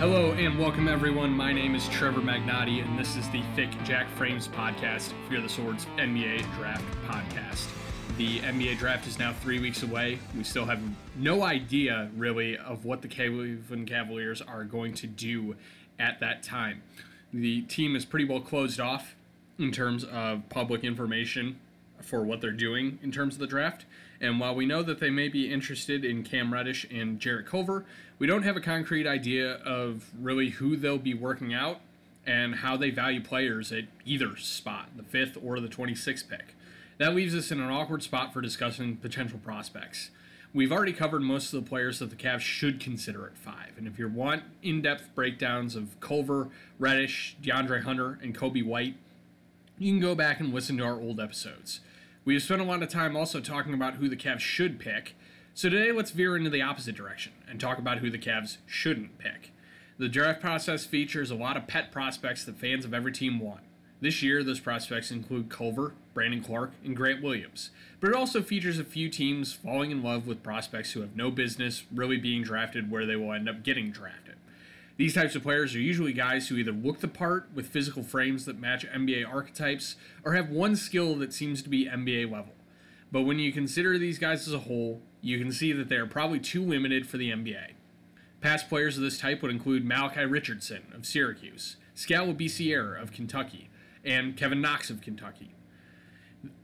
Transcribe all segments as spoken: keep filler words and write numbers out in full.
Hello and welcome everyone. My name is Trevor Magnotti and this is the Thick Jack Frames Podcast, Fear the Sword's N B A Draft Podcast. The N B A draft is now three weeks away. We still have no idea, really, of what the Cleveland Cavaliers are going to do at that time. The team is pretty well closed off in terms of public information for what they're doing in terms of the draft. And while we know that they may be interested in Cam Reddish and Jarrett Culver, we don't have a concrete idea of really who they'll be working out and how they value players at either spot, the fifth or the twenty-sixth pick. That leaves us in an awkward spot for discussing potential prospects. We've already covered most of the players that the Cavs should consider at five, and if you want in-depth breakdowns of Culver, Reddish, DeAndre Hunter, and Coby White, you can go back and listen to our old episodes. We have spent a lot of time also talking about who the Cavs should pick, so today let's veer into the opposite direction and talk about who the Cavs shouldn't pick. The draft process features a lot of pet prospects that fans of every team want. This year, those prospects include Culver, Brandon Clarke, and Grant Williams, but it also features a few teams falling in love with prospects who have no business really being drafted where they will end up getting drafted. These types of players are usually guys who either look the part with physical frames that match N B A archetypes or have one skill that seems to be N B A level. But when you consider these guys as a whole, you can see that they are probably too limited for the N B A. Past players of this type would include Malachi Richardson of Syracuse, Skal Labissière of Kentucky, and Kevin Knox of Kentucky.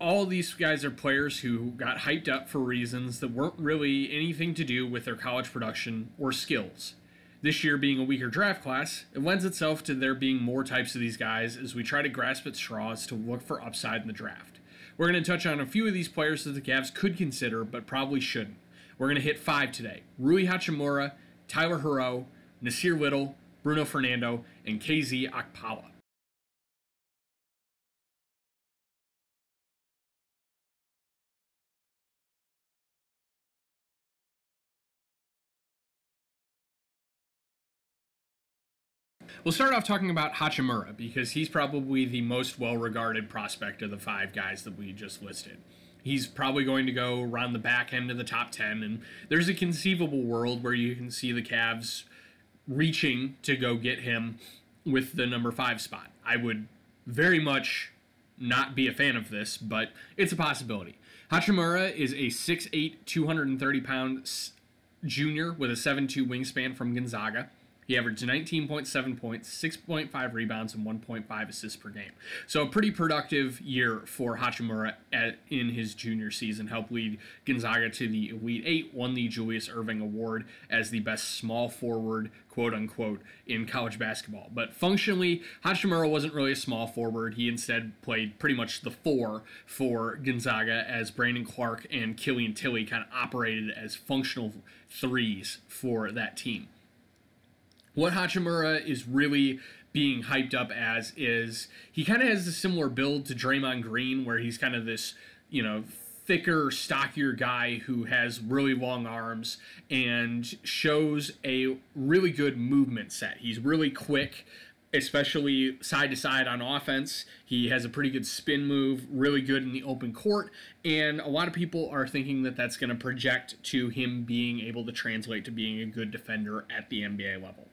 All these guys are players who got hyped up for reasons that weren't really anything to do with their college production or skills. This year being a weaker draft class, it lends itself to there being more types of these guys as we try to grasp at straws to look for upside in the draft. We're going to touch on a few of these players that the Cavs could consider but probably shouldn't. We're going to hit five today: Rui Hachimura, Tyler Herro, Nasir Little, Bruno Fernando, and K Z Okpala. We'll start off talking about Hachimura because he's probably the most well-regarded prospect of the five guys that we just listed. He's probably going to go around the back end of the top ten, and there's a conceivable world where you can see the Cavs reaching to go get him with the number five spot. I would very much not be a fan of this, but it's a possibility. Hachimura is a six eight, two thirty pound junior with a seven two wingspan from Gonzaga. He averaged nineteen point seven points, six point five rebounds, and one point five assists per game. So a pretty productive year for Hachimura at, in his junior season. Helped lead Gonzaga to the Elite Eight, won the Julius Irving Award as the best small forward, quote-unquote, in college basketball. But functionally, Hachimura wasn't really a small forward. He instead played pretty much the four for Gonzaga as Brandon Clarke and Killian Tilly kind of operated as functional threes for that team. What Hachimura is really being hyped up as is he kind of has a similar build to Draymond Green, where he's kind of this, you know, thicker, stockier guy who has really long arms and shows a really good movement set. He's really quick, especially side to side on offense. He has a pretty good spin move, really good in the open court, and a lot of people are thinking that that's going to project to him being able to translate to being a good defender at the N B A level.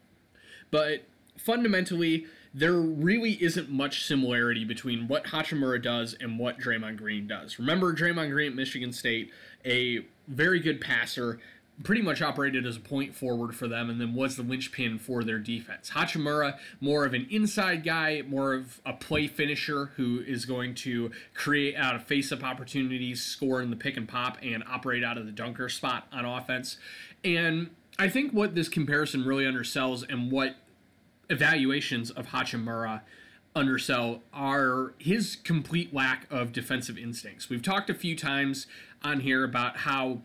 But fundamentally, there really isn't much similarity between what Hachimura does and what Draymond Green does. Remember, Draymond Green at Michigan State, a very good passer, pretty much operated as a point forward for them and then was the linchpin for their defense. Hachimura, more of an inside guy, more of a play finisher who is going to create out of face-up opportunities, score in the pick and pop, and operate out of the dunker spot on offense. And I think what this comparison really undersells and what evaluations of Hachimura undersell are his complete lack of defensive instincts. We've talked a few times on here about how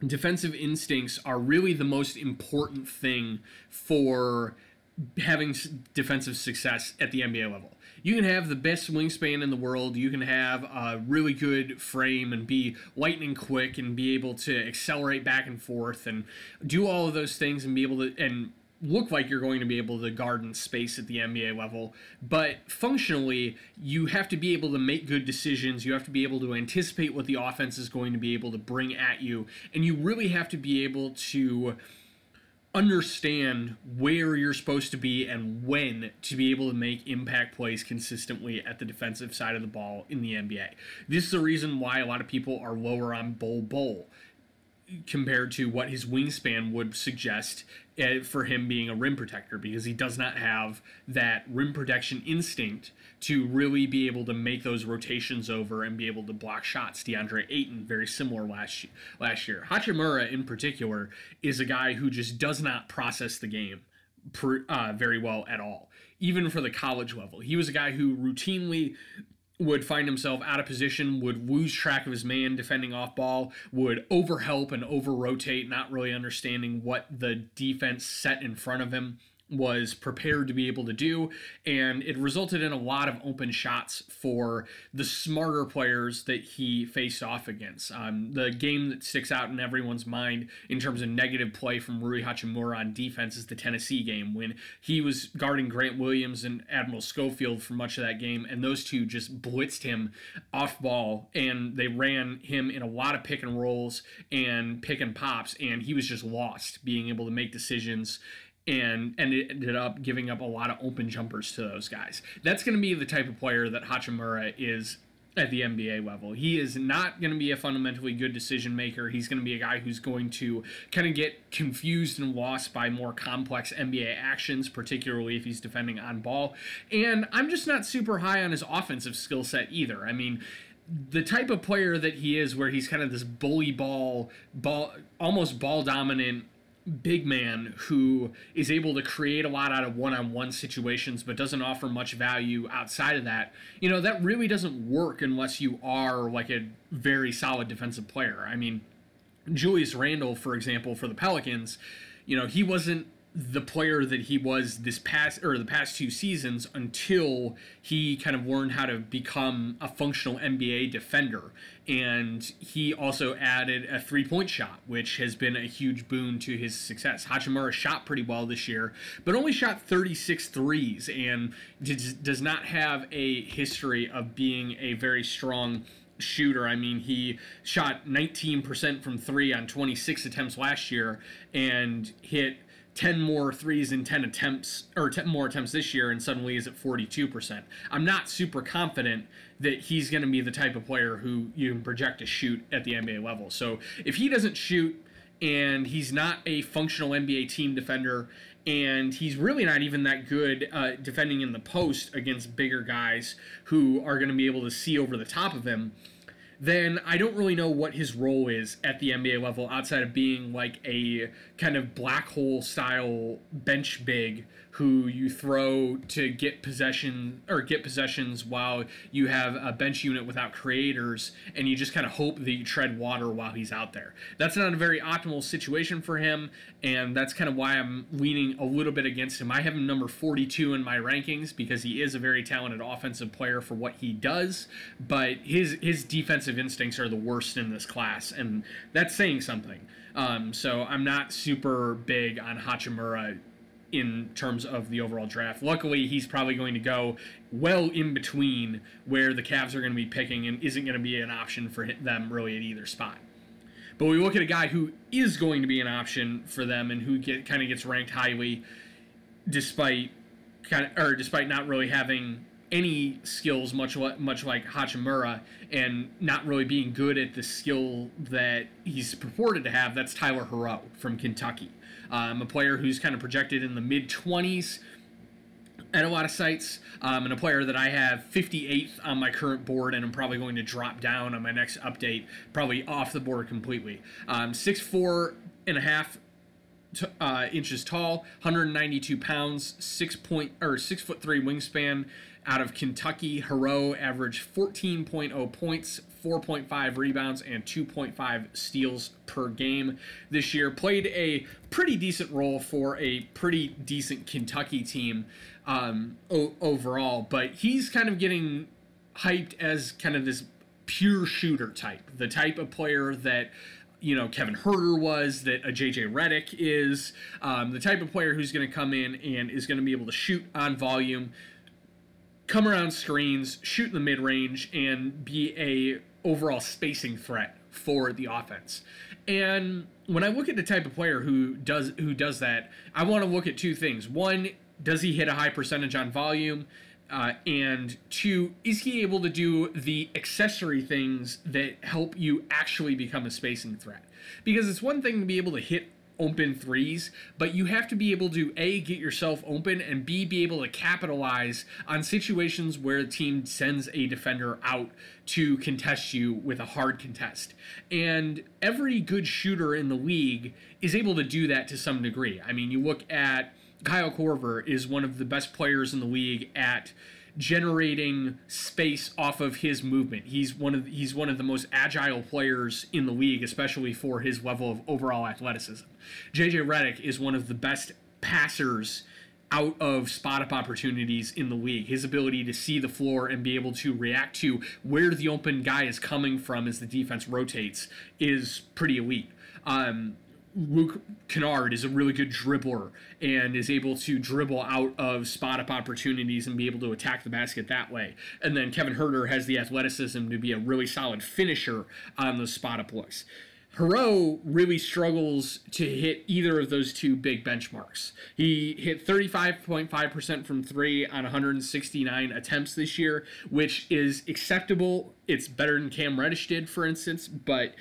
defensive instincts are really the most important thing for having defensive success at the N B A level. You can have the best wingspan in the world. You can have a really good frame and be lightning quick and be able to accelerate back and forth and do all of those things and be able to and look like you're going to be able to guard in space at the N B A level, but functionally, you have to be able to make good decisions, you have to be able to anticipate what the offense is going to be able to bring at you, and you really have to be able to understand where you're supposed to be and when to be able to make impact plays consistently at the defensive side of the ball in the N B A. This is the reason why a lot of people are lower on Bol Bol compared to what his wingspan would suggest for him being a rim protector, because he does not have that rim protection instinct to really be able to make those rotations over and be able to block shots. DeAndre Ayton, very similar last, last year. Hachimura, in particular, is a guy who just does not process the game per, uh, very well at all, even for the college level. He was a guy who routinely would find himself out of position, would lose track of his man defending off ball, would overhelp and over-rotate, not really understanding what the defense set in front of him was prepared to be able to do, and it resulted in a lot of open shots for the smarter players that he faced off against. Um, the game that sticks out in everyone's mind in terms of negative play from Rui Hachimura on defense is the Tennessee game, when he was guarding Grant Williams and Admiral Schofield for much of that game, and those two just blitzed him off ball, and they ran him in a lot of pick and rolls and pick and pops, and he was just lost being able to make decisions and and it ended up giving up a lot of open jumpers to those guys. That's going to be the type of player that Hachimura is at the N B A level. He is not going to be a fundamentally good decision maker. He's going to be a guy who's going to kind of get confused and lost by more complex N B A actions, particularly if he's defending on ball. And I'm just not super high on his offensive skill set either. I mean, the type of player that he is, where he's kind of this bully ball, ball almost ball dominant big man who is able to create a lot out of one-on-one situations but doesn't offer much value outside of that, you know, that really doesn't work unless you are like a very solid defensive player. I mean, Julius Randle, for example, for the Pelicans, you know, he wasn't the player that he was this past or the past two seasons until he kind of learned how to become a functional N B A defender. And he also added a three-point shot, which has been a huge boon to his success. Hachimura shot pretty well this year, but only shot thirty-six threes and does not have a history of being a very strong shooter. I mean, he shot nineteen percent from three on twenty-six attempts last year and hit ten more threes in ten attempts, or ten more attempts this year, and suddenly is at forty-two percent. I'm not super confident that he's going to be the type of player who you can project to shoot at the N B A level. So if he doesn't shoot, and he's not a functional N B A team defender, and he's really not even that good uh, defending in the post against bigger guys who are going to be able to see over the top of him, then I don't really know what his role is at the N B A level outside of being like a kind of black hole style bench big who you throw to get possession or get possessions while you have a bench unit without creators, and you just kind of hope that you tread water while he's out there. That's not a very optimal situation for him, and that's kind of why I'm leaning a little bit against him. I have him number forty-two in my rankings because he is a very talented offensive player for what he does, but his his defensive instincts are the worst in this class, and that's saying something. Um, so I'm not super big on Hachimura in terms of the overall draft. Luckily, he's probably going to go well in between where the Cavs are going to be picking and isn't going to be an option for them really at either spot. But we look at a guy who is going to be an option for them and who get, kind of gets ranked highly despite kind of, or despite not really having any skills, much like, much like Hachimura, and not really being good at the skill that he's purported to have, that's Tyler Herro from Kentucky. Um, a player who's kind of projected in the mid-twenties at a lot of sites, um, and a player that I have fifty-eighth on my current board, and I'm probably going to drop down on my next update, probably off the board completely. Um, six four and a half T- uh, inches tall, one hundred ninety-two pounds, six point or six foot three wingspan. Out of Kentucky, Herro averaged fourteen point oh points, four point five rebounds, and two point five steals per game this year. Played a pretty decent role for a pretty decent Kentucky team um, o- overall, but he's kind of getting hyped as kind of this pure shooter type, the type of player that, you know, Kevin Huerter was, that a J J Redick is, um, the type of player who's going to come in and is going to be able to shoot on volume, come around screens, shoot in the mid-range, and be a overall spacing threat for the offense. And when I look at the type of player who does who does that, I want to look at two things. One, does he hit a high percentage on volume? Uh, and two, is he able to do the accessory things that help you actually become a spacing threat? Because it's one thing to be able to hit open threes, but you have to be able to, A, get yourself open, and B, be able to capitalize on situations where the team sends a defender out to contest you with a hard contest. And every good shooter in the league is able to do that to some degree. I mean, you look at Kyle Korver is one of the best players in the league at generating space off of his movement. He's one of he's one of the most agile players in the league, especially for his level of overall athleticism. J J Redick is one of the best passers out of spot-up opportunities in the league. His ability to see the floor and be able to react to where the open guy is coming from as the defense rotates is pretty elite. Um, Luke Kennard is a really good dribbler and is able to dribble out of spot-up opportunities and be able to attack the basket that way. And then Kevin Huerter has the athleticism to be a really solid finisher on those spot-up looks. Herro really struggles to hit either of those two big benchmarks. He hit thirty-five point five percent from three on one hundred sixty-nine attempts this year, which is acceptable. It's better than Cam Reddish did, for instance, but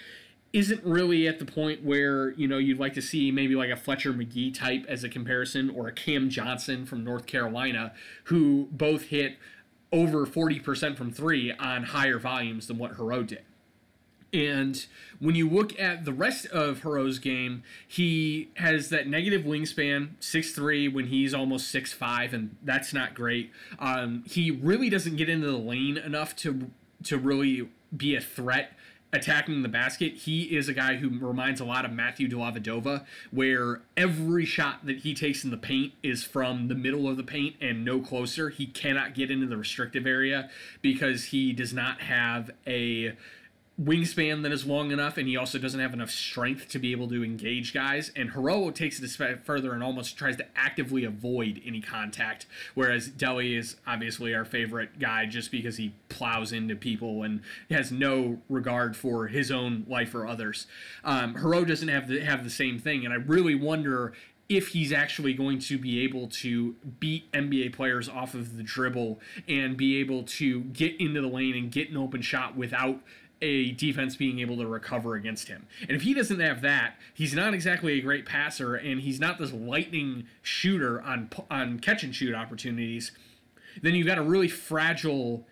isn't really at the point where, you know, you'd like to see maybe like a Fletcher McGee type as a comparison, or a Cam Johnson from North Carolina, who both hit over forty percent from three on higher volumes than what Herro did. And when you look at the rest of Herro's game, he has that negative wingspan, six three when he's almost six five, and that's not great. Um, he really doesn't get into the lane enough to to really be a threat attacking the basket. He is a guy who reminds a lot of Matthew Dellavedova, where every shot that he takes in the paint is from the middle of the paint and no closer. He cannot get into the restrictive area because he does not have a wingspan that is long enough, and he also doesn't have enough strength to be able to engage guys. And Herro takes it a step further and almost tries to actively avoid any contact, whereas Deli is obviously our favorite guy just because he plows into people and has no regard for his own life or others. Um, Herro doesn't have the, have the same thing, and I really wonder if he's actually going to be able to beat N B A players off of the dribble and be able to get into the lane and get an open shot without a defense being able to recover against him. And if he doesn't have that, he's not exactly a great passer, and he's not this lightning shooter on on catch and shoot opportunities. Then you've got a really fragile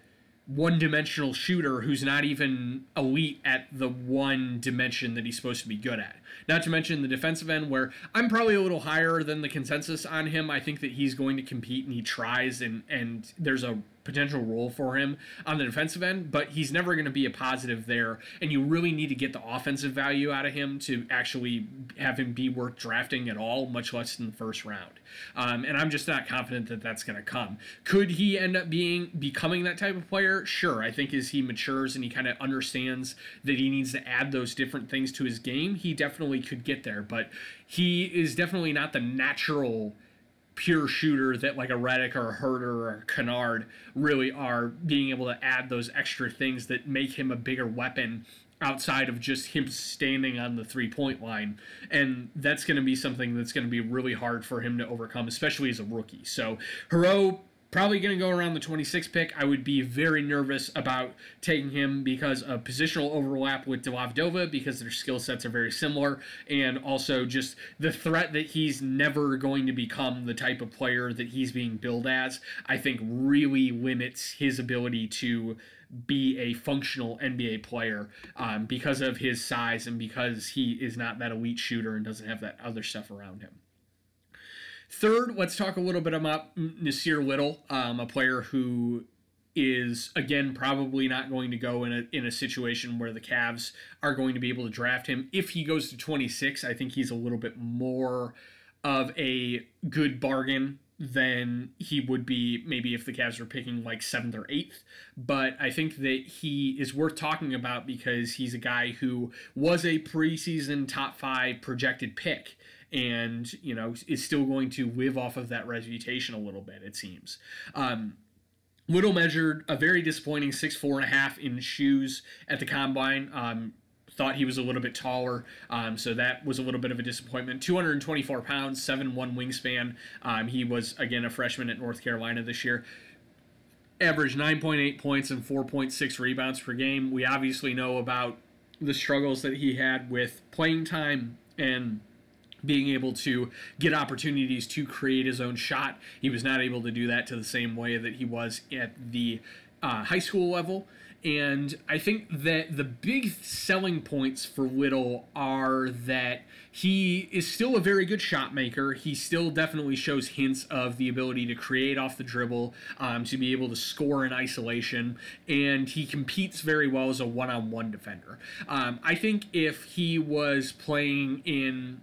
one-dimensional shooter who's not even elite at the one dimension that he's supposed to be good at. Not to mention the defensive end, where I'm probably a little higher than the consensus on him. I think that he's going to compete, and he tries, and and there's a potential role for him on the defensive end, but he's never going to be a positive there, and you really need to get the offensive value out of him to actually have him be worth drafting at all, much less in the first round. Um, and I'm just not confident that that's going to come. Could he end up being becoming that type of player? Sure. I think as he matures and he kind of understands that he needs to add those different things to his game, he definitely could get there, but he is definitely not the natural pure shooter that like a Redick or a Huerter or a Kennard really are, being able to add those extra things that make him a bigger weapon outside of just him standing on the three-point line. And that's going to be something that's going to be really hard for him to overcome, especially as a rookie. So Herro, probably going to go around the twenty-sixth pick. I would be very nervous about taking him because of positional overlap with Dellavedova, because their skill sets are very similar, and also just the threat that he's never going to become the type of player that he's being billed as, I think really limits his ability to be a functional N B A player um, because of his size and because he is not that elite shooter and doesn't have that other stuff around him. Third, let's talk a little bit about Nasir Little, um, a player who is, again, probably not going to go in a in a situation where the Cavs are going to be able to draft him. If he goes to twenty-six, I think he's a little bit more of a good bargain than he would be maybe if the Cavs were picking like seventh or eighth. But I think that he is worth talking about because he's a guy who was a preseason top five projected pick and, you know, is still going to live off of that reputation a little bit, it seems. Um, Little measured a very disappointing six foot four and a half in shoes at the combine. Um, thought he was a little bit taller, um, so that was a little bit of a disappointment. two hundred twenty-four pounds, seven foot one wingspan. Um, he was, again, a freshman at North Carolina this year. Averaged nine point eight points and four point six rebounds per game. We obviously know about the struggles that he had with playing time and being able to get opportunities to create his own shot. He was not able to do that to the same way that he was at the uh, high school level. And I think that the big selling points for Little are that he is still a very good shot maker. He still definitely shows hints of the ability to create off the dribble, um, to be able to score in isolation, and he competes very well as a one-on-one defender. Um, I think if he was playing in...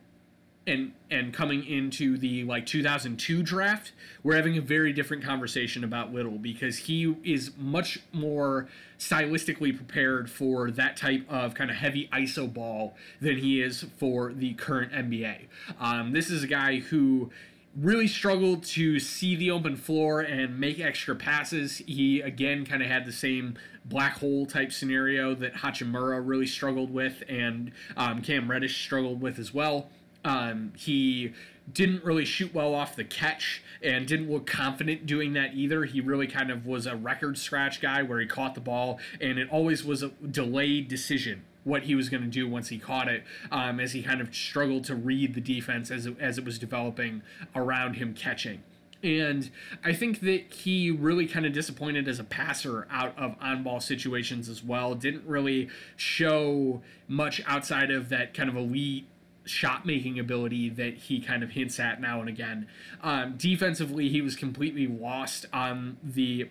And, and coming into the like two thousand two draft, we're having a very different conversation about Little because he is much more stylistically prepared for that type of kind of heavy iso ball than he is for the current N B A. Um, this is a guy who really struggled to see the open floor and make extra passes. He, again, kind of had the same black hole type scenario that Hachimura really struggled with and um, Cam Reddish struggled with as well. Um, he didn't really shoot well off the catch and didn't look confident doing that either. He really kind of was a record scratch guy where he caught the ball and it always was a delayed decision what he was going to do once he caught it, um, as he kind of struggled to read the defense as it, as it was developing around him catching. And I think that he really kind of disappointed as a passer out of on-ball situations as well. Didn't really show much outside of that kind of elite shot-making ability that he kind of hints at now and again. Um, defensively, he was completely lost on the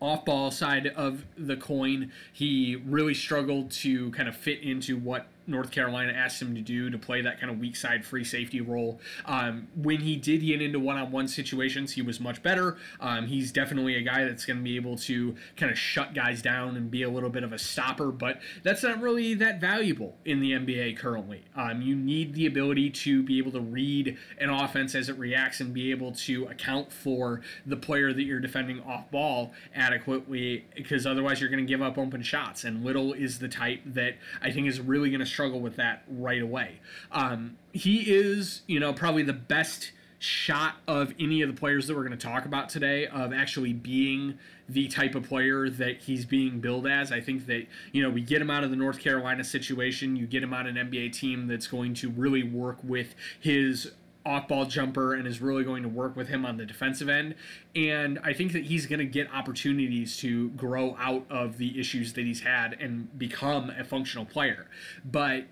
off-ball side of the coin. He really struggled to kind of fit into what North Carolina asked him to do, to play that kind of weak side free safety role. Um, when he did get into one-on-one situations, he was much better. Um, he's definitely a guy that's going to be able to kind of shut guys down and be a little bit of a stopper, but that's not really that valuable in the N B A currently. Um, you need the ability to be able to read an offense as it reacts and be able to account for the player that you're defending off ball adequately, because otherwise you're going to give up open shots. And Little is the type that I think is really going to struggle with that right away. Um, he is, you know, probably the best shot of any of the players that we're going to talk about today of actually being the type of player that he's being billed as. I think that, you know, we get him out of the North Carolina situation, you get him on an N B A team that's going to really work with his off-ball jumper and is really going to work with him on the defensive end. And I think that he's going to get opportunities to grow out of the issues that he's had and become a functional player. But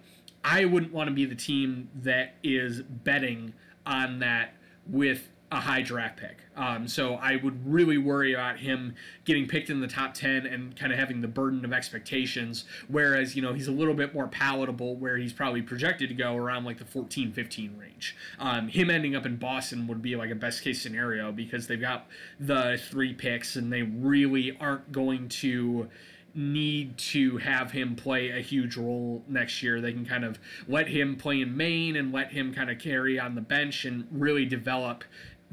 I wouldn't want to be the team that is betting on that with a high draft pick. Um, so I would really worry about him getting picked in the top ten and kind of having the burden of expectations, whereas, you know, he's a little bit more palatable where he's probably projected to go around like the fourteen fifteen range. Um, him ending up in Boston would be like a best case scenario because they've got the three picks and they really aren't going to need to have him play a huge role next year. They can kind of let him play in Maine and let him kind of carry on the bench and really develop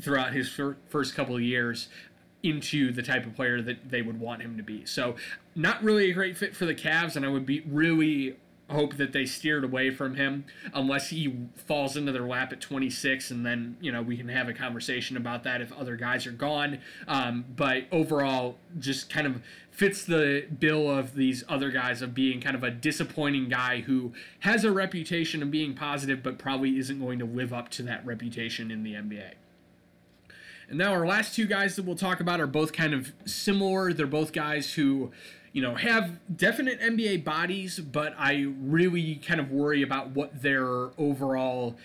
throughout his fir- first couple of years into the type of player that they would want him to be. So not really a great fit for the Cavs, and I would be really hope that they steered away from him unless he falls into their lap at twenty-six, and then, you know, we can have a conversation about that if other guys are gone. Um, but overall, just kind of fits the bill of these other guys of being kind of a disappointing guy who has a reputation of being positive but probably isn't going to live up to that reputation in the N B A. And now our last two guys that we'll talk about are both kind of similar. They're both guys who, you know, have definite N B A bodies, but I really kind of worry about what their overall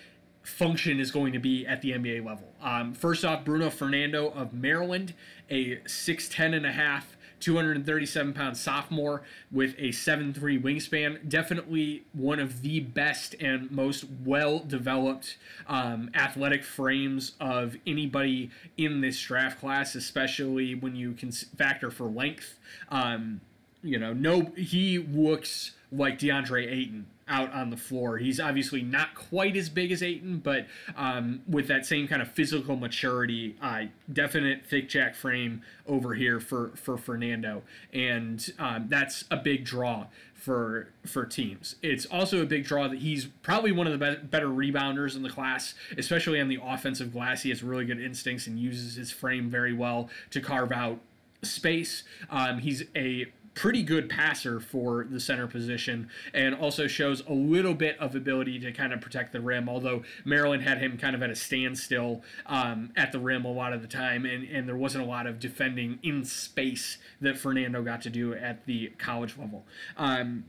function is going to be at the N B A level. Um, first off, Bruno Fernando of Maryland, a six ten and a half, two thirty-seven pound sophomore with a seven three wingspan. Definitely one of the best and most well-developed um, athletic frames of anybody in this draft class, especially when you can factor for length. Um, you know, no, he looks like DeAndre Ayton out on the floor. He's obviously not quite as big as Ayton, but um, with that same kind of physical maturity, uh, definite thick jack frame over here for, for Fernando. And um, that's a big draw for for teams. It's also a big draw that he's probably one of the be- better rebounders in the class, especially on the offensive glass. He has really good instincts and uses his frame very well to carve out space. Um, he's a pretty good passer for the center position, and also shows a little bit of ability to kind of protect the rim, although Maryland had him kind of at a standstill um, at the rim a lot of the time, and, and there wasn't a lot of defending in space that Fernando got to do at the college level. Um,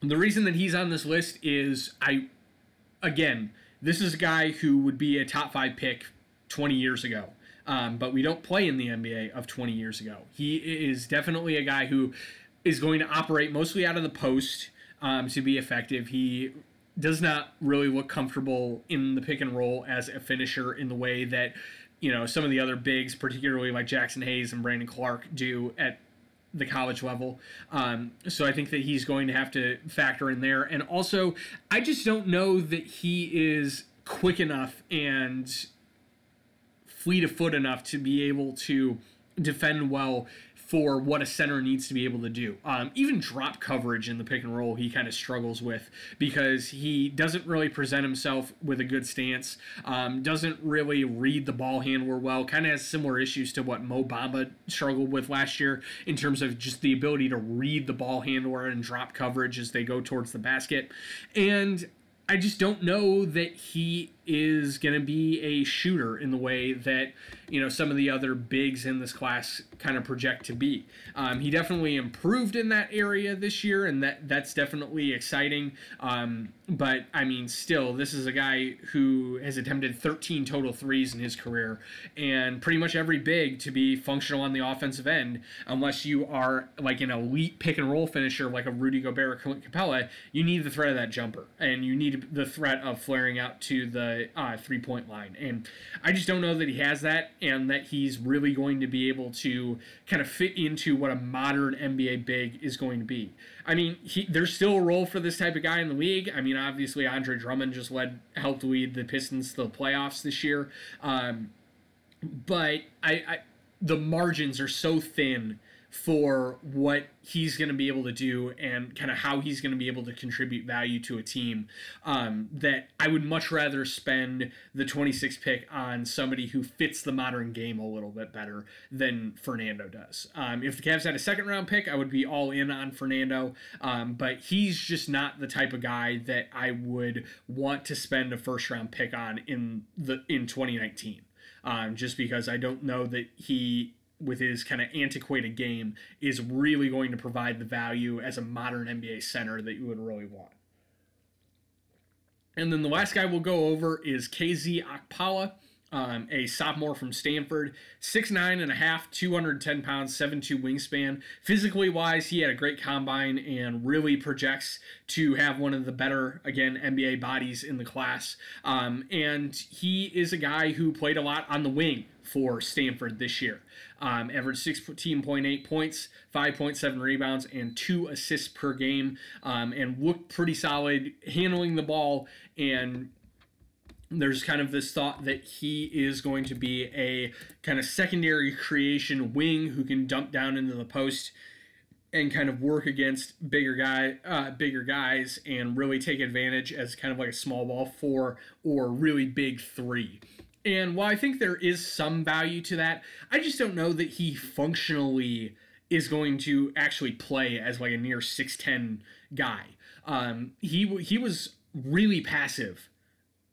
the reason that he's on this list is, I again, this is a guy who would be a top five pick twenty years ago. Um, but we don't play in the N B A of twenty years ago. He is definitely a guy who is going to operate mostly out of the post um, to be effective. He does not really look comfortable in the pick and roll as a finisher in the way that, you know, some of the other bigs, particularly like Jackson Hayes and Brandon Clarke, do at the college level. Um, so I think that he's going to have to factor in there. And also, I just don't know that he is quick enough and fleet of foot enough to be able to defend well for what a center needs to be able to do. Um, even drop coverage in the pick and roll he kind of struggles with, because he doesn't really present himself with a good stance, um, doesn't really read the ball handler well, kind of has similar issues to what Mo Bamba struggled with last year in terms of just the ability to read the ball handler and drop coverage as they go towards the basket. And I just don't know that he is going to be a shooter in the way that, you know, some of the other bigs in this class kind of project to be. Um, he definitely improved in that area this year, and that that's definitely exciting. Um, but, I mean, still, this is a guy who has attempted thirteen total threes in his career, and pretty much every big to be functional on the offensive end, unless you are like an elite pick-and-roll finisher like a Rudy Gobert or Capella. You need the threat of that jumper, and you need the threat of flaring out to the Uh, three-point line. And I just don't know that he has that, and that he's really going to be able to kind of fit into what a modern N B A big is going to be. I mean, he, there's still a role for this type of guy in the league. I mean, obviously Andre Drummond just led helped lead the Pistons to the playoffs this year, um, but I, I the margins are so thin for what he's going to be able to do and kind of how he's going to be able to contribute value to a team, um, that I would much rather spend the twenty-sixth pick on somebody who fits the modern game a little bit better than Fernando does. Um, if the Cavs had a second round pick, I would be all in on Fernando, um, but he's just not the type of guy that I would want to spend a first round pick on in the in twenty nineteen, um, just because I don't know that he, with his kind of antiquated game, is really going to provide the value as a modern N B A center that you would really want. And then the last guy we'll go over is K Z Okpala, um, a sophomore from Stanford, six nine and a half, two ten pounds, seven two wingspan. Physically wise, he had a great combine and really projects to have one of the better, again, N B A bodies in the class. Um, and he is a guy who played a lot on the wing for Stanford this year. Um, averaged sixteen point eight points, five point seven rebounds, and two assists per game, um, and looked pretty solid handling the ball and there's kind of this thought that he is going to be a kind of secondary creation wing who can dump down into the post and kind of work against bigger guy, uh, bigger guys and really take advantage as kind of like a small ball four or really big three. And while I think there is some value to that, I just don't know that he functionally is going to actually play as like a near six ten guy. Um, he he was really passive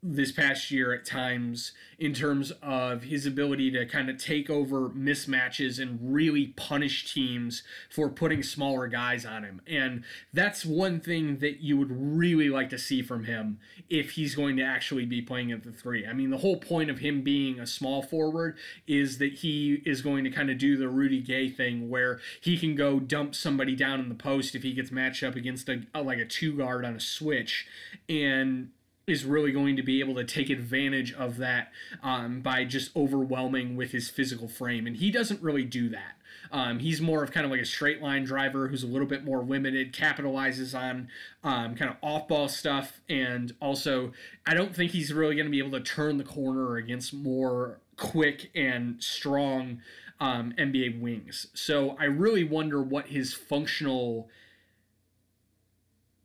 this past year at times in terms of his ability to kind of take over mismatches and really punish teams for putting smaller guys on him. And that's one thing that you would really like to see from him if he's going to actually be playing at the three. I mean, the whole point of him being a small forward is that he is going to kind of do the Rudy Gay thing where he can go dump somebody down in the post if he gets matched up against a, like a two guard on a switch, and is really going to be able to take advantage of that um, by just overwhelming with his physical frame. And he doesn't really do that. Um, he's more of kind of like a straight line driver who's a little bit more limited, capitalizes on um, kind of off-ball stuff. And also, I don't think he's really going to be able to turn the corner against more quick and strong um, N B A wings. So I really wonder what his functional,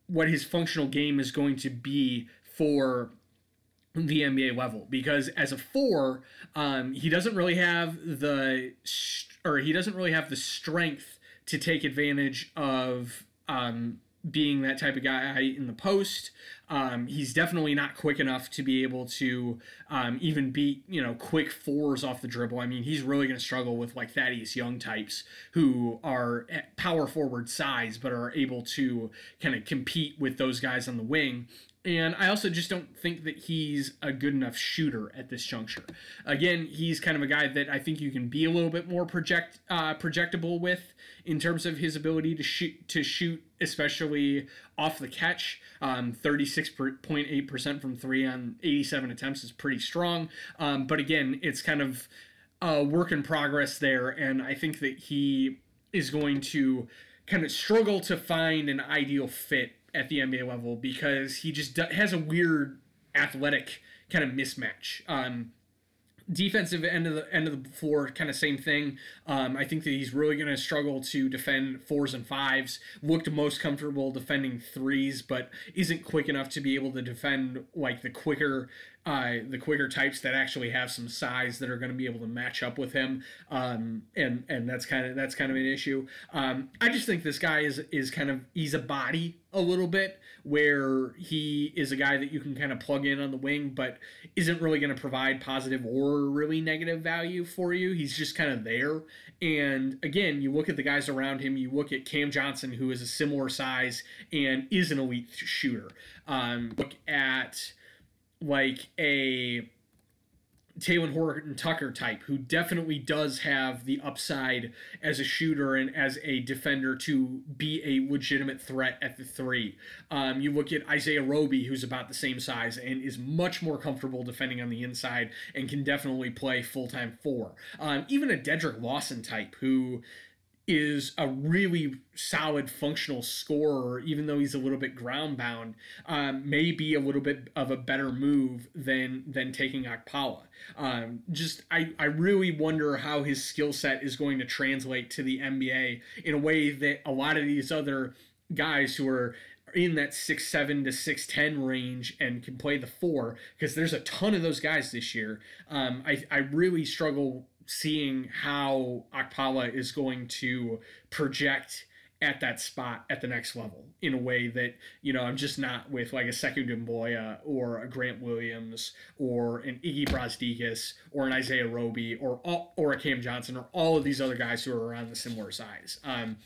what his functional game is going to be for the N B A level, because as a four, um, he doesn't really have the or he doesn't really have the strength to take advantage of um, being that type of guy in the post. Um, he's definitely not quick enough to be able to um, even beat, you know, quick fours off the dribble. I mean, he's really going to struggle with like Thaddeus Young types who are at power forward size but are able to kind of compete with those guys on the wing. And I also just don't think that he's a good enough shooter at this juncture. Again, he's kind of a guy that I think you can be a little bit more project uh, projectable with in terms of his ability to shoot, to shoot, especially off the catch. Um, thirty-six point eight percent from three on eighty-seven attempts is pretty strong. Um, but again, it's kind of a work in progress there. And I think that he is going to kind of struggle to find an ideal fit at the N B A level because he just has a weird athletic kind of mismatch. Um, defensive end of the end of the floor, kind of same thing. Um, I think that he's really going to struggle to defend fours and fives. Looked most comfortable defending threes, but isn't quick enough to be able to defend like the quicker, uh, the quicker types that actually have some size that are going to be able to match up with him. Um, and and that's kind of that's kind of an issue. Um, I just think this guy is is kind of he's a body a little bit, where he is a guy that you can kind of plug in on the wing, but isn't really going to provide positive or really negative value for you. He's just kind of there. And again, you look at the guys around him, you look at Cam Johnson, who is a similar size and is an elite shooter. Um, look at like a Taylor Horton Tucker type, who definitely does have the upside as a shooter and as a defender to be a legitimate threat at the three. Um, you look at Isaiah Roby, who's about the same size and is much more comfortable defending on the inside and can definitely play full-time four. Um, even a Dedrick Lawson type, who is a really solid functional scorer, even though he's a little bit ground bound, um, may be a little bit of a better move than than taking Okpala. Um, just I, I really wonder how his skill set is going to translate to the N B A in a way that a lot of these other guys who are in that six seven to six ten range and can play the four, because there's a ton of those guys this year. Um, I, I really struggle seeing how Okpala is going to project at that spot at the next level in a way that, you know, I'm just not with like a Sekou Doumbouya or a Grant Williams or an Iggy Brasdikis or an Isaiah Roby or all, or a Cam Johnson or all of these other guys who are around the similar size. Um,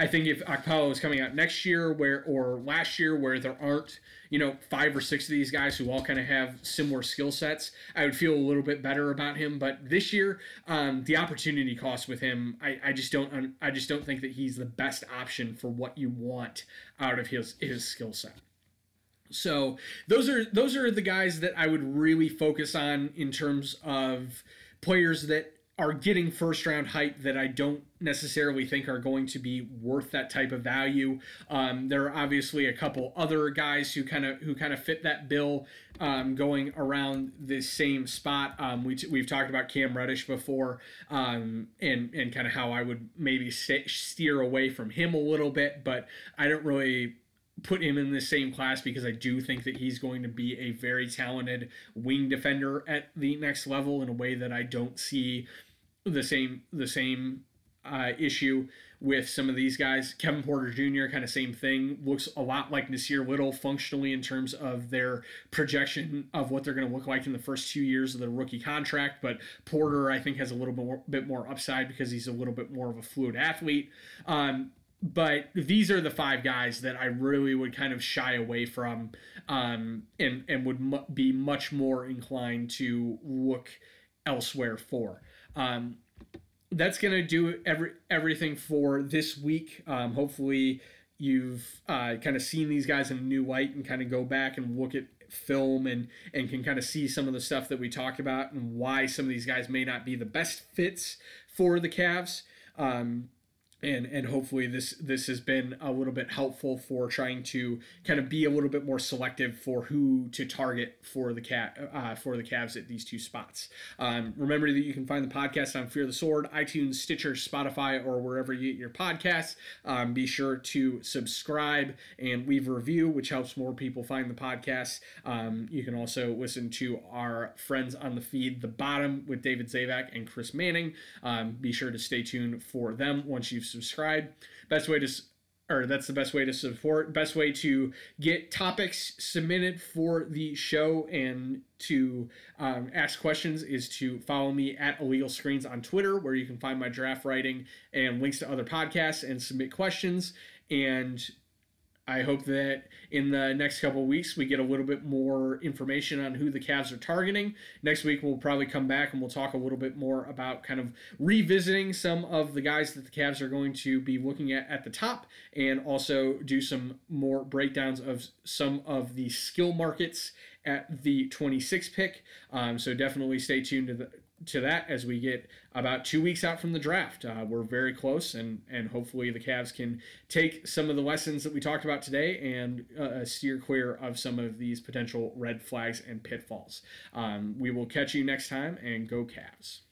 I think if Okpala is coming out next year where or last year where there aren't, you know, five or six of these guys who all kind of have similar skill sets, I would feel a little bit better about him. But this year, um, the opportunity cost with him, I, I just don't I just don't think that he's the best option for what you want out of his his skill set. So those are those are the guys that I would really focus on in terms of players that are getting first-round hype that I don't necessarily think are going to be worth that type of value. Um, there are obviously a couple other guys who kind of who kind of fit that bill um, going around this same spot. Um, we t- we've talked about Cam Reddish before, um, and and kind of how I would maybe st- steer away from him a little bit, but I don't really put him in the same class because I do think that he's going to be a very talented wing defender at the next level in a way that I don't see the same the same uh, issue with some of these guys. Kevin Huerter Junior, kind of same thing, looks a lot like Nasir Little functionally in terms of their projection of what they're going to look like in the first two years of their rookie contract. But Porter, I think, has a little bit more, bit more upside because he's a little bit more of a fluid athlete. Um, But these are the five guys that I really would kind of shy away from, um, and, and would mu- be much more inclined to look elsewhere for. Um, that's going to do every everything for this week. Um, hopefully you've uh, kind of seen these guys in a new light and kind of go back and look at film and, and can kind of see some of the stuff that we talked about and why some of these guys may not be the best fits for the Cavs. Um And and hopefully this this has been a little bit helpful for trying to kind of be a little bit more selective for who to target for the cat uh, for the Cavs at these two spots. Um, remember that you can find the podcast on Fear the Sword, iTunes, Stitcher, Spotify, or wherever you get your podcasts. Um, be sure to subscribe and leave a review, which helps more people find the podcast. Um, you can also listen to our friends on the feed, The Bottom, with David Zavak and Chris Manning. Um, be sure to stay tuned for them once you've subscribe. Best way to, or that's the best way to support, best way to get topics submitted for the show and to um, ask questions is to follow me at Illegal Screens on Twitter, where you can find my draft writing and links to other podcasts and submit questions. And I hope that in the next couple of weeks, we get a little bit more information on who the Cavs are targeting. Next week, we'll probably come back and we'll talk a little bit more about kind of revisiting some of the guys that the Cavs are going to be looking at at the top, and also do some more breakdowns of some of the skill markets at the twenty-six pick. Um, so definitely stay tuned to the to that as we get about two weeks out from the draft. Uh, we're very close, and and hopefully the Cavs can take some of the lessons that we talked about today and uh, steer clear of some of these potential red flags and pitfalls. Um, we will catch you next time, and go Cavs.